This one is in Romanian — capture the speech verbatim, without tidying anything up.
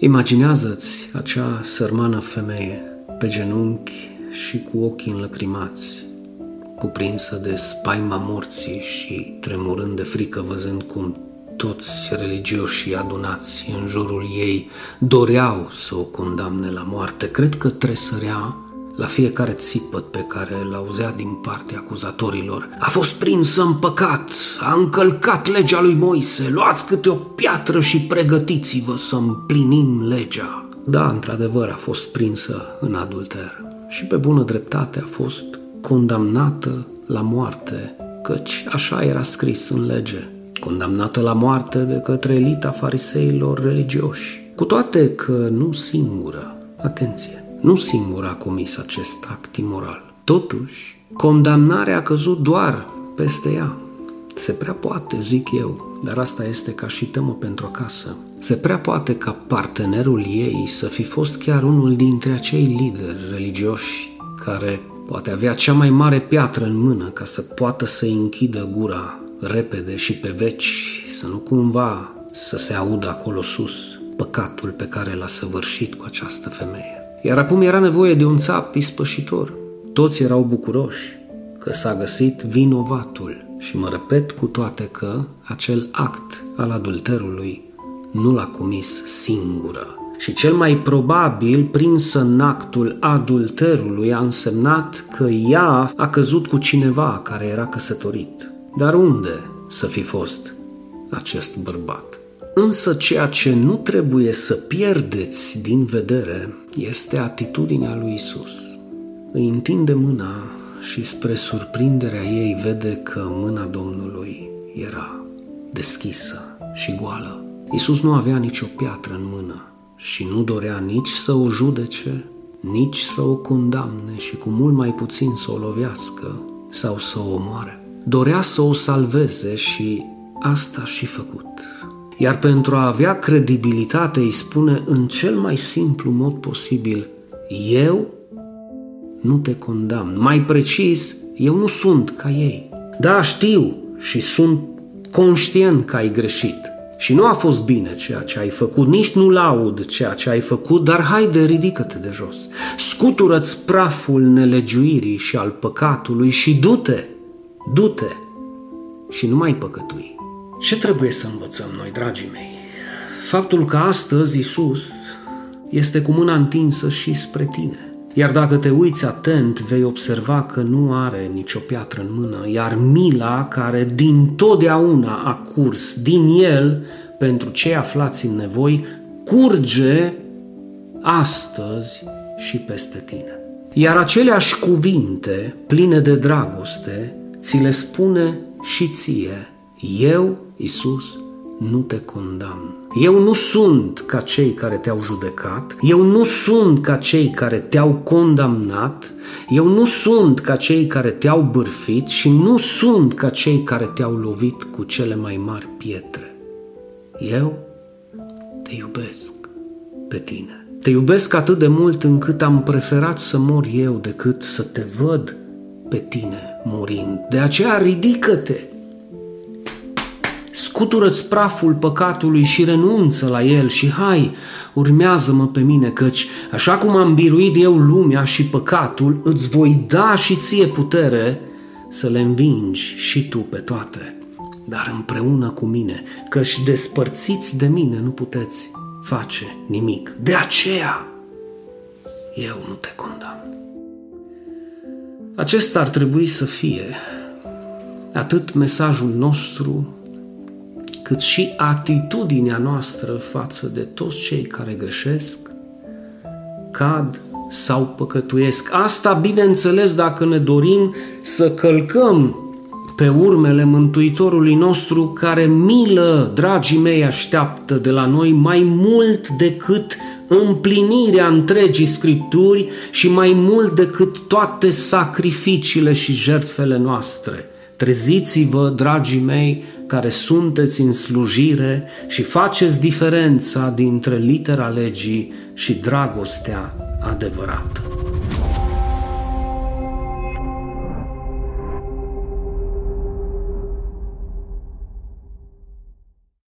Imaginează-ți acea sărmană femeie pe genunchi și cu ochii înlăcrimați, cuprinsă de spaima morții și tremurând de frică văzând cum toți religioșii adunați în jurul ei doreau să o condamne la moarte. Cred că tresărea la fiecare țipăt pe care l-auzea din partea acuzatorilor. A fost prinsă în păcat, a încălcat legea lui Moise, luați câte o piatră și pregătiți-vă să împlinim legea. Da, într-adevăr, a fost prinsă în adulter și pe bună dreptate a fost condamnată la moarte, căci așa era scris în lege, condamnată la moarte de către elita fariseilor religioși. Cu toate că nu singură, atenție, nu singura a comis acest act imoral. Totuși, condamnarea a căzut doar peste ea. Se prea poate, zic eu, dar asta este ca și temă pentru acasă. Se prea poate ca partenerul ei să fi fost chiar unul dintre acei lideri religioși care poate avea cea mai mare piatră în mână ca să poată să-i închidă gura repede și pe veci, să nu cumva să se audă acolo sus păcatul pe care l-a săvârșit cu această femeie. Iar acum era nevoie de un țap ispășitor. Toți erau bucuroși că s-a găsit vinovatul și mă repet, cu toate că acel act al adulterului nu l-a comis singură. Și cel mai probabil, prinsă în actul adulterului, a însemnat că ea a căzut cu cineva care era căsătorit. Dar unde să fi fost acest bărbat? Însă ceea ce nu trebuie să pierdeți din vedere este atitudinea lui Isus. Îi întinde mâna și spre surprinderea ei vede că mâna Domnului era deschisă și goală. Isus nu avea nicio piatră în mână și nu dorea nici să o judece, nici să o condamne și cu mult mai puțin să o lovească sau să o omoare. Dorea să o salveze și asta și făcut. Iar pentru a avea credibilitate îi spune în cel mai simplu mod posibil: eu nu te condamn. Mai precis, eu nu sunt ca ei. Da, știu și sunt conștient că ai greșit și nu a fost bine ceea ce ai făcut, nici nu laud ceea ce ai făcut, dar haide, ridică-te de jos. Scutură-ți praful nelegiuirii și al păcatului și du-te, du-te și nu mai păcătui. Ce trebuie să învățăm noi, dragii mei? Faptul că astăzi Isus este cu mâna întinsă și spre tine. Iar dacă te uiți atent, vei observa că nu are nicio piatră în mână, iar mila care dintotdeauna a curs din el pentru cei aflați în nevoi, curge astăzi și peste tine. Iar aceleași cuvinte pline de dragoste ți le spune și ție: eu, Iisus, nu te condamn. Eu nu sunt ca cei care te-au judecat, eu nu sunt ca cei care te-au condamnat, eu nu sunt ca cei care te-au bârfit și nu sunt ca cei care te-au lovit cu cele mai mari pietre. Eu te iubesc pe tine. Te iubesc atât de mult încât am preferat să mor eu decât să te văd pe tine murind. De aceea ridică-te! Scutură-ți praful păcatului și renunță la el și hai, urmează-mă pe mine, căci așa cum am biruit eu lumea și păcatul, îți voi da și ție putere să le învingi și tu pe toate, dar împreună cu mine, căci despărțiți de mine nu puteți face nimic. De aceea eu nu te condamn. Acesta ar trebui să fie atât mesajul nostru, cât și atitudinea noastră față de toți cei care greșesc, cad sau păcătuiesc. Asta, bineînțeles, dacă ne dorim să călcăm pe urmele Mântuitorului nostru, care milă, dragii mei, așteaptă de la noi mai mult decât împlinirea întregii Scripturi și mai mult decât toate sacrificiile și jertfele noastre. Treziți-vă, dragii mei, care sunteți în slujire și faceți diferența dintre litera legii și dragostea adevărată.